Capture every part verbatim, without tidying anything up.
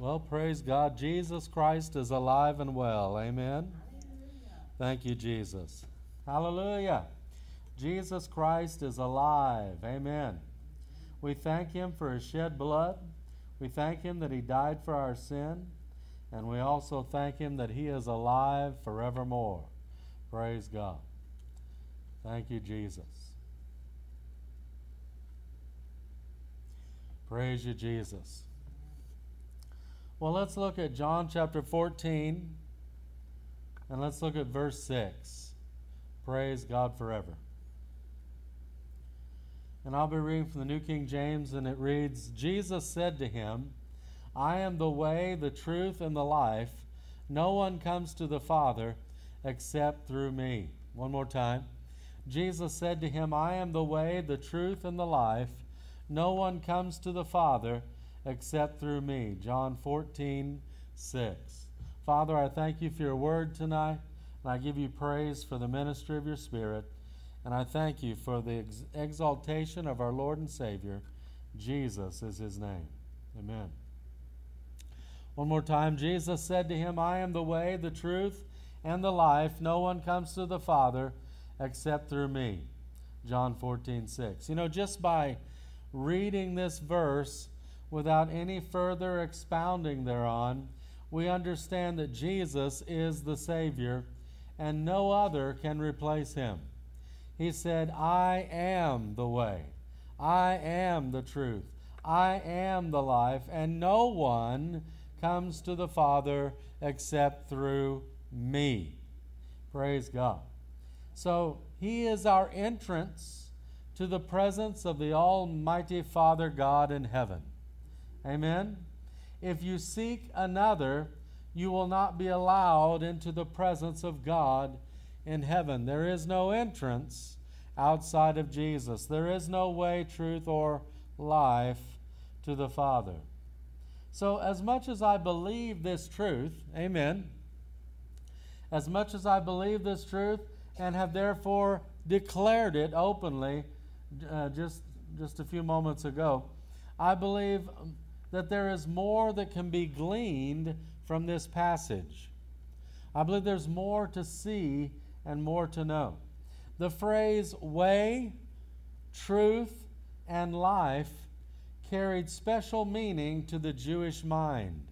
Well, praise God. Jesus Christ is alive and well. Amen. Hallelujah. Thank you, Jesus. Hallelujah. Jesus Christ is alive. Amen. We thank Him for His shed blood. We thank Him that He died for our sin. And we also thank Him that He is alive forevermore. Praise God. Thank you, Jesus. Praise you, Jesus. Well, let's look at John chapter fourteen, and let's look at verse six. Praise God forever. And I'll be reading from the New King James, and it reads, Jesus said to him, I am the way, the truth, and the life. No one comes to the Father except through me. One more time. Jesus said to him, I am the way, the truth, and the life. No one comes to the Father except through me. John fourteen, six. Father, I thank you for your word tonight, and I give you praise for the ministry of your Spirit, and I thank you for the ex- exaltation of our Lord and Savior. Jesus is his name. Amen. One more time. Jesus said to him, I am the way, the truth, and the life. No one comes to the Father except through me. John fourteen, six. You know, just by reading this verse, without any further expounding thereon, we understand that Jesus is the Savior, and no other can replace him. He said, I am the way, I am the truth, I am the life, and no one comes to the Father except through me. Praise God. So he is our entrance to the presence of the Almighty Father God in heaven. Amen. If you seek another, you will not be allowed into the presence of God in heaven. There is no entrance outside of Jesus. There is no way, truth, or life to the Father. So as much as I believe this truth, amen, as much as I believe this truth and have therefore declared it openly uh, just, just a few moments ago, I believe that there is more that can be gleaned from this passage. I believe there's more to see and more to know. The phrase way, truth, and life carried special meaning to the Jewish mind.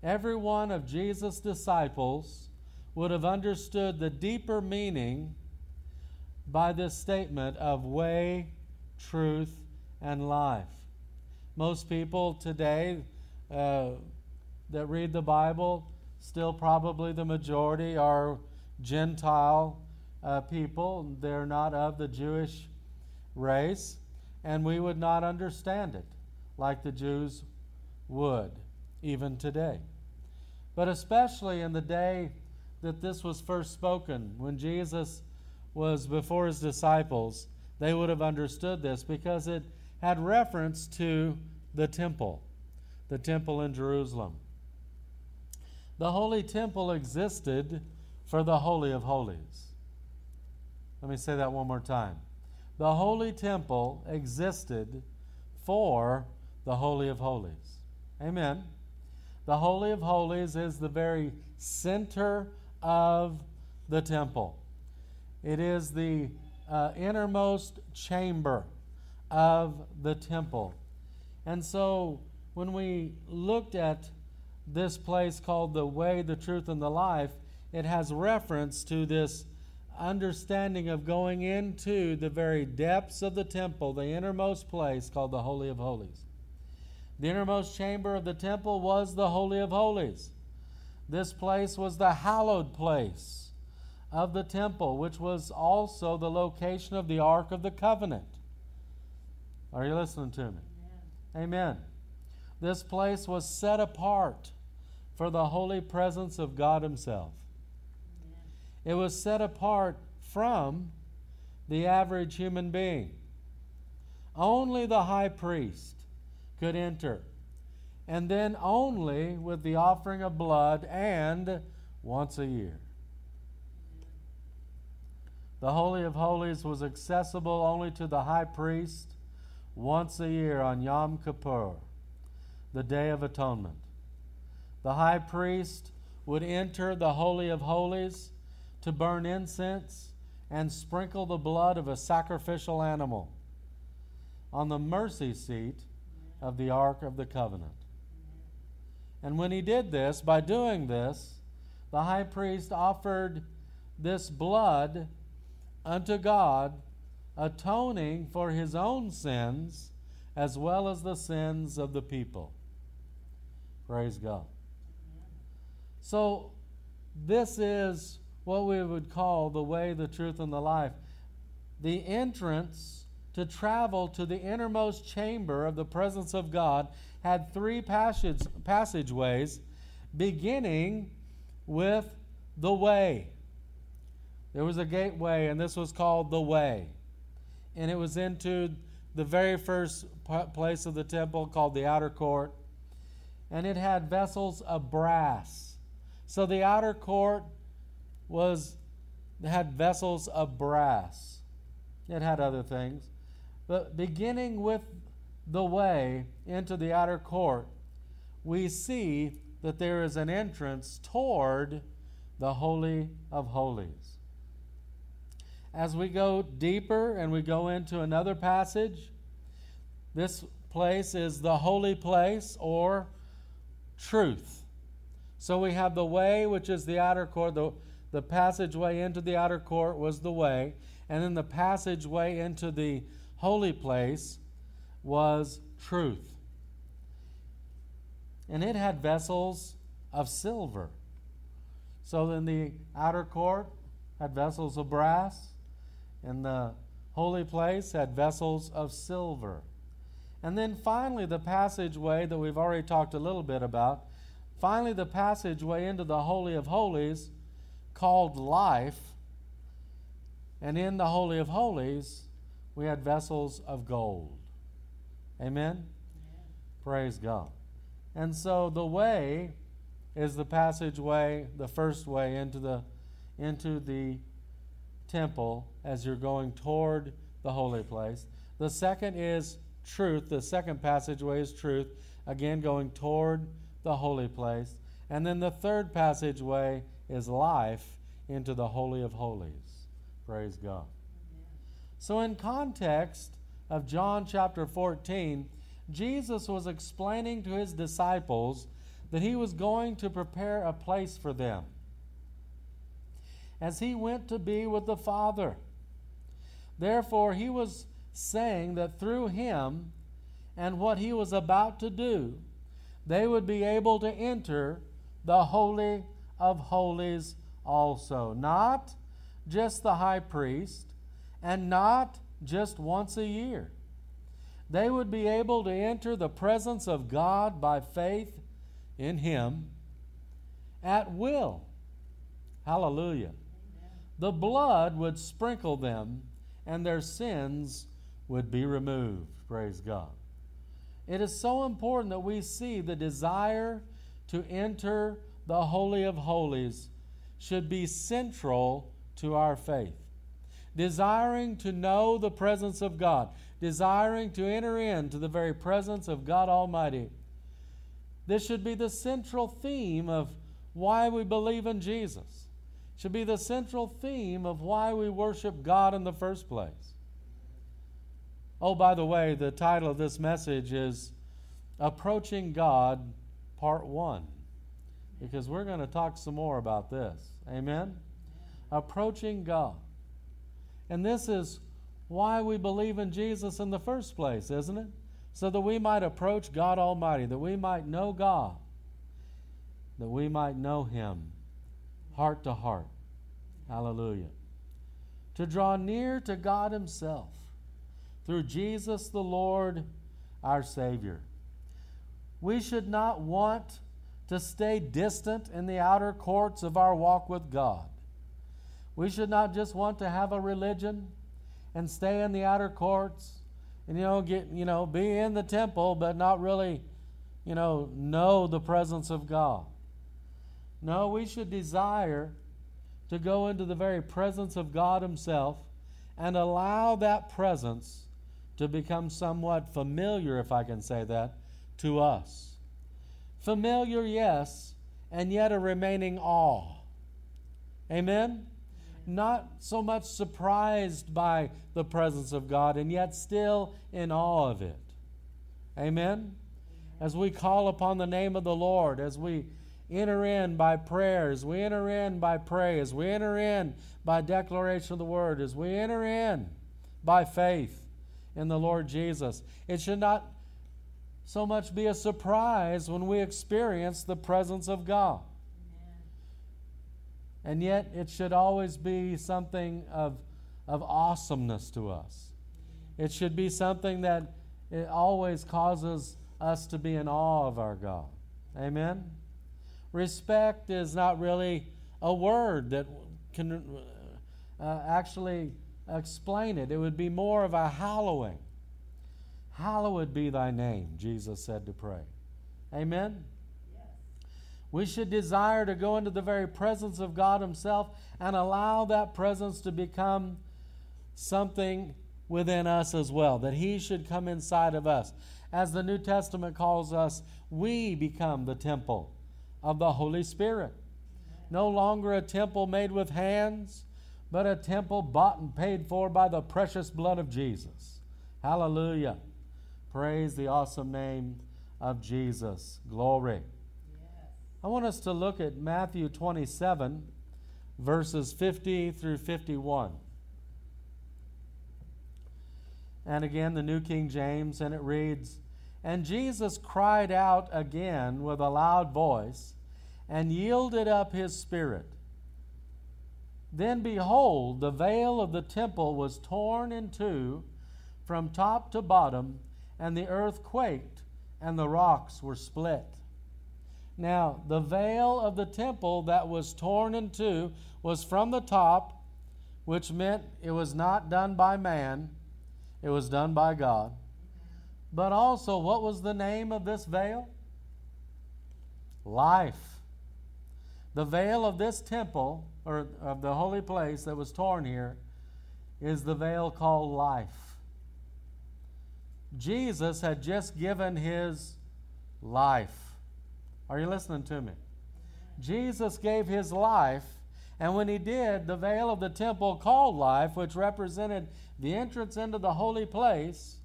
Every one of Jesus' disciples would have understood the deeper meaning by this statement of way, truth, and life. Most people today uh, that read the Bible, still probably the majority, are Gentile uh, people. They're not of the Jewish race, and we would not understand it like the Jews would, even today. But especially in the day that this was first spoken, when Jesus was before his disciples, they would have understood this because it had reference to the temple, the temple in Jerusalem. The Holy Temple existed for the Holy of Holies. Let me say that one more time. The Holy Temple existed for the Holy of Holies. Amen. The Holy of Holies is the very center of the temple. It is the uh, innermost chamber of the temple. And so when we looked at this place called the way, the truth, and the life, it has reference to this understanding of going into the very depths of the temple, the innermost place called the Holy of Holies. The innermost chamber of the temple was the Holy of Holies. This place was the hallowed place of the temple, which was also the location of the Ark of the Covenant. Are you listening to me? Amen. Amen. This place was set apart for the holy presence of God himself. Amen. It was set apart from the average human being. Only the high priest could enter. And then only with the offering of blood and once a year. The Holy of Holies was accessible only to the high priest once a year on Yom Kippur. the Day of Atonement. The high priest would enter the Holy of Holies to burn incense and sprinkle the blood of a sacrificial animal on the mercy seat of the Ark of the Covenant. And when he did this, by doing this, the high priest offered this blood unto God, atoning for his own sins as well as the sins of the people. Praise God. So this is what we would call the way, the truth, and the life. The entrance to travel to the innermost chamber of the presence of God had three passage, passageways, beginning with the way. There was a gateway, and this was called the way. And it was into the very first place of the temple called the outer court. And it had vessels of brass. So the outer court was had vessels of brass. It had other things. But beginning with the way into the outer court, we see that there is an entrance toward the Holy of Holies. As we go deeper and we go into another passage, this place is the holy place or truth. So we have the way, which is the outer court. The, the passageway into the outer court was the way. And then the passageway into the holy place was truth. And it had vessels of silver. So then the outer court had vessels of brass. And the holy place had vessels of silver. And then finally the passageway that we've already talked a little bit about, finally the passageway into the Holy of Holies called life, and in the Holy of Holies we had vessels of gold. Amen? Yeah. Praise God. And so the way is the passageway, the first way into the into the temple as you're going toward the holy place. The second is truth. The second passageway is truth, again going toward the holy place. And then the third passageway is life into the Holy of Holies. Praise God. Amen. So in context of John chapter fourteen, Jesus was explaining to his disciples that he was going to prepare a place for them as he went to be with the Father. Therefore, he was saying that through him and what he was about to do, they would be able to enter the Holy of Holies also. Not just the high priest, and not just once a year. They would be able to enter the presence of God by faith in him at will. Hallelujah. The blood would sprinkle them, and their sins would be removed. Praise God. It is so important that we see the desire to enter the Holy of Holies should be central to our faith. Desiring to know the presence of God, desiring to enter into the very presence of God Almighty. This should be the central theme of why we believe in Jesus. Should be the central theme of why we worship God in the first place. Oh, by the way, the title of this message is Approaching God, Part One, because we're going to talk some more about this. Amen? Approaching God. And this is why we believe in Jesus in the first place, isn't it? So that we might approach God Almighty, that we might know God, that we might know Him. Heart to heart. Hallelujah. To draw near to God Himself through Jesus the Lord, our Savior. We should not want to stay distant in the outer courts of our walk with God. We should not just want to have a religion and stay in the outer courts and, you know, get, you know, be in the temple but not really, you know, know the presence of God. No, we should desire to go into the very presence of God Himself and allow that presence to become somewhat familiar, if I can say that, to us. Familiar, yes, and yet a remaining awe. Amen? Not so much surprised by the presence of God, and yet still in awe of it. Amen? As we call upon the name of the Lord, as we enter in by prayers, we enter in by praise, we enter in by declaration of the word, as we enter in by faith in the Lord Jesus, it should not so much be a surprise when we experience the presence of God. Amen. And yet it should always be something of, of awesomeness to us. It should be something that it always causes us to be in awe of our God. Amen? Respect is not really a word that can uh, actually explain it. It would be more of a hallowing. Hallowed be thy name, Jesus said to pray. Amen? Yes. We should desire to go into the very presence of God himself and allow that presence to become something within us as well, that he should come inside of us. As the New Testament calls us, we become the temple of the Holy Spirit. No longer a temple made with hands, but a temple bought and paid for by the precious blood of Jesus. Hallelujah. Praise the awesome name of Jesus. Glory. Yes. I want us to look at Matthew twenty-seven, verses fifty through fifty-one. And again, the New King James, and it reads, "And Jesus cried out again with a loud voice, and yielded up his spirit. Then behold, the veil of the temple was torn in two from top to bottom, and the earth quaked, and the rocks were split." Now, the veil of the temple that was torn in two was from the top, which meant it was not done by man, it was done by God. But also, what was the name of this veil? Life. The veil of this temple, or of the holy place that was torn here, is the veil called life. Jesus had just given his life. Are you listening to me? Jesus gave his life, and when he did, the veil of the temple called life, which represented the entrance into the holy place,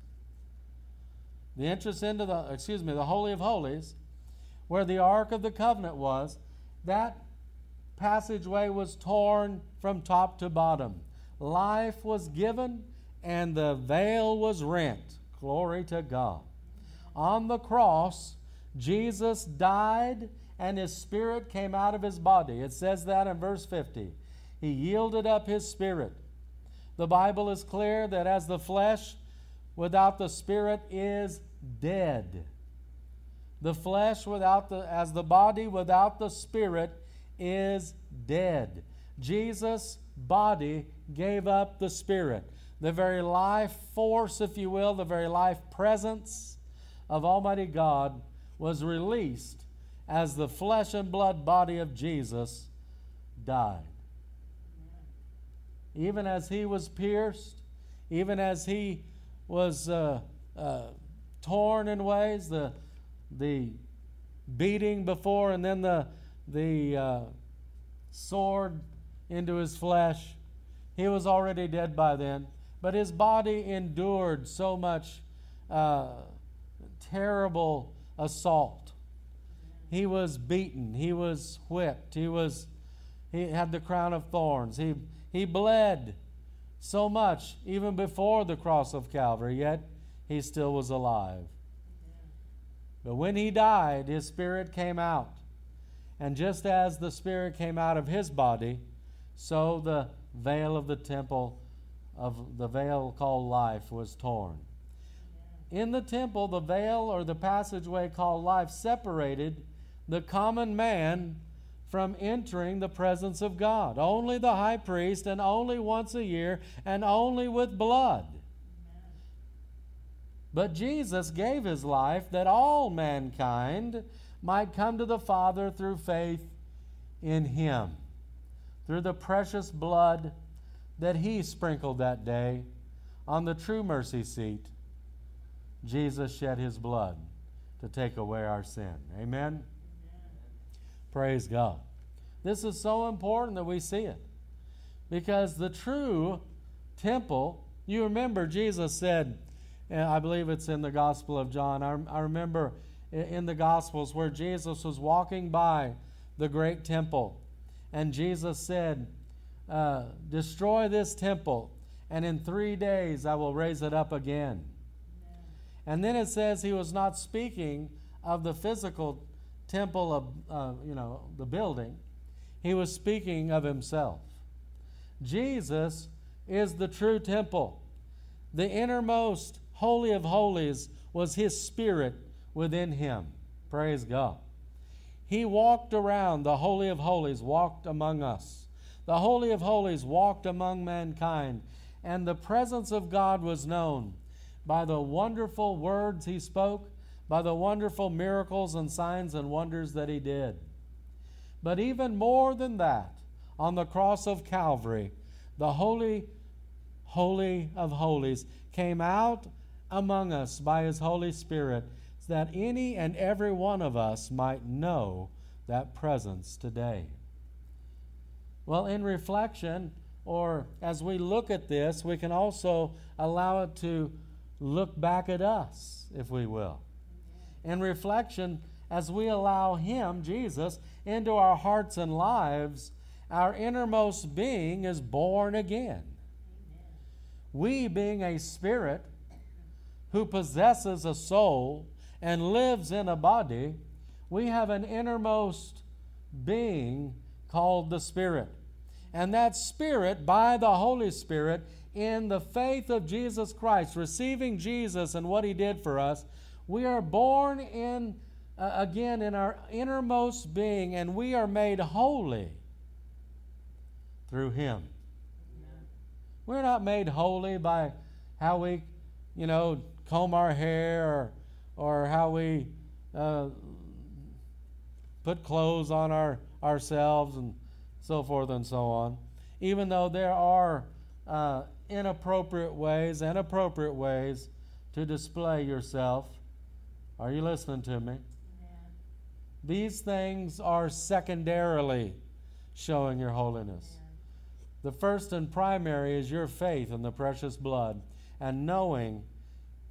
the entrance into the, excuse me, the Holy of Holies, where the Ark of the Covenant was, that passageway was torn from top to bottom. Life was given and the veil was rent. Glory to God. On the cross, Jesus died and his spirit came out of his body. It says that in verse fifty. He yielded up his spirit. The Bible is clear that as the flesh without the spirit is dead, the flesh without the, as the body without the spirit is dead. Jesus' body gave up the spirit. The very life force, if you will, the very life presence of Almighty God was released as the flesh and blood body of Jesus died. Even as he was pierced, even as he was uh, uh, torn in ways, the the beating before and then the, the uh, sword into his flesh, he was already dead by then. But his body endured so much uh, terrible assault. He was beaten. He was whipped. He was he had the crown of thorns. He he bled so much even before the cross of Calvary, yet he still was alive. But when he died, his spirit came out. And just as the spirit came out of his body, so the veil of the temple, of the veil called life, was torn. In the temple, the veil or the passageway called life separated the common man from entering the presence of God. Only the high priest, and only once a year, and only with blood. But Jesus gave his life that all mankind might come to the Father through faith in him, through the precious blood that he sprinkled that day on the true mercy seat. Jesus shed his blood to take away our sin. Amen? Amen. Praise God. This is so important that we see it. Because the true temple, you remember Jesus said, and I believe it's in the Gospel of John, I, I remember in the Gospels where Jesus was walking by the great temple, and Jesus said, uh, destroy this temple, and in three days I will raise it up again. Amen. And then it says he was not speaking of the physical temple of, uh, you know, the building. He was speaking of himself. Jesus is the true temple. The innermost Holy of Holies was his spirit within him. Praise God. He walked around. The Holy of Holies walked among us. The Holy of Holies walked among mankind. And the presence of God was known by the wonderful words he spoke, by the wonderful miracles and signs and wonders that he did. But even more than that, on the cross of Calvary, the Holy, Holy of Holies came out among us by his Holy Spirit, so that any and every one of us might know that presence today. Well, in reflection, or as we look at this, we can also allow it to look back at us, if we will. In reflection, as we allow him, Jesus, into our hearts and lives, our innermost being is born again. We, being a spirit who possesses a soul and lives in a body, we have an innermost being called the Spirit. And that Spirit, by the Holy Spirit, in the faith of Jesus Christ, receiving Jesus and what he did for us, we are born in uh, again in our innermost being, and we are made holy through him. Amen. We're not made holy by how we, you know, comb our hair or, or how we uh, put clothes on our ourselves and so forth and so on. Even though there are uh, inappropriate ways and appropriate ways to display yourself. Are you listening to me? Yeah. These things are secondarily showing your holiness. Yeah. The first and primary is your faith in the precious blood and knowing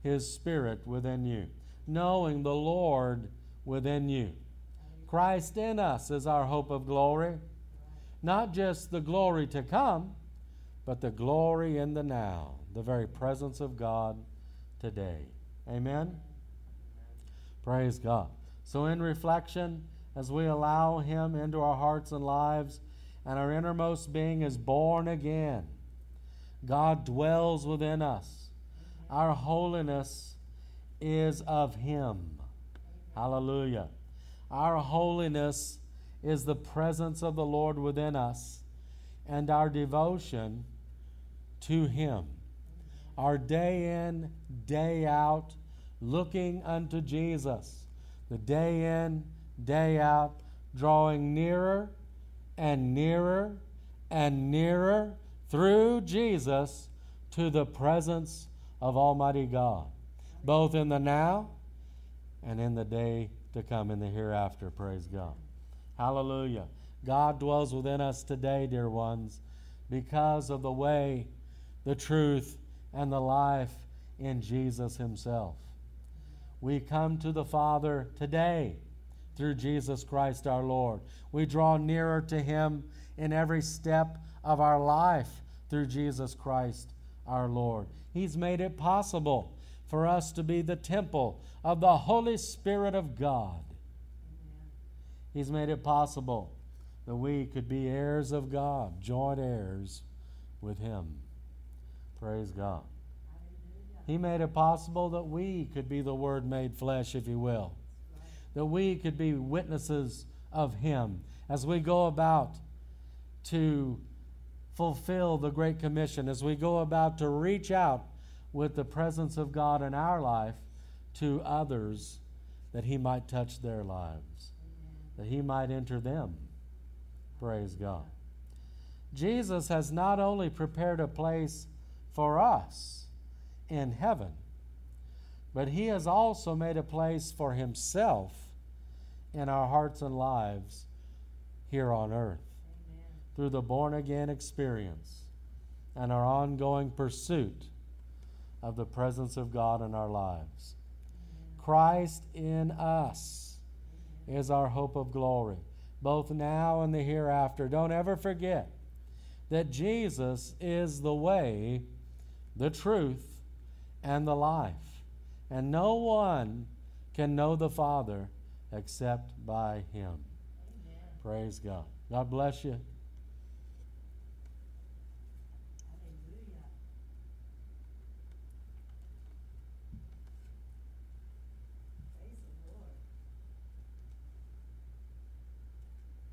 his Spirit within you, knowing the Lord within you. Christ in us is our hope of glory. Not just the glory to come, but the glory in the now, the very presence of God today. Amen? Praise God. So in reflection, as we allow him into our hearts and lives, and our innermost being is born again, God dwells within us. Our holiness is of him. Hallelujah. Our holiness is the presence of the Lord within us, and our devotion to him. Our day in, day out, looking unto Jesus. The day in, day out, drawing nearer and nearer and nearer through Jesus to the presence of Almighty God, both in the now and in the day to come, in the hereafter. Praise God. Hallelujah. God dwells within us today, dear ones, because of the way, the truth, and the life in Jesus himself. We come to the Father today through Jesus Christ our Lord. We draw nearer to him in every step of our life through Jesus Christ our Lord. He's made it possible for us to be the temple of the Holy Spirit of God. He's made it possible that we could be heirs of God, joint heirs with him. Praise God. Hallelujah. He made it possible that we could be the Word made flesh, if you will. Right. That we could be witnesses of him as we go about to fulfill the Great Commission, as we go about to reach out with the presence of God in our life to others, that he might touch their lives, that he might enter them. Praise God. Jesus has not only prepared a place for us in heaven, But he has also made a place for himself in our hearts and lives here on earth. Amen. Through the born-again experience and our ongoing pursuit of the presence of God in our lives. Amen. Christ in us is our hope of glory, both now and the hereafter. Don't ever forget that Jesus is the way, the truth, and the life. And no one can know the Father except by Him. Amen. Praise God. God bless you.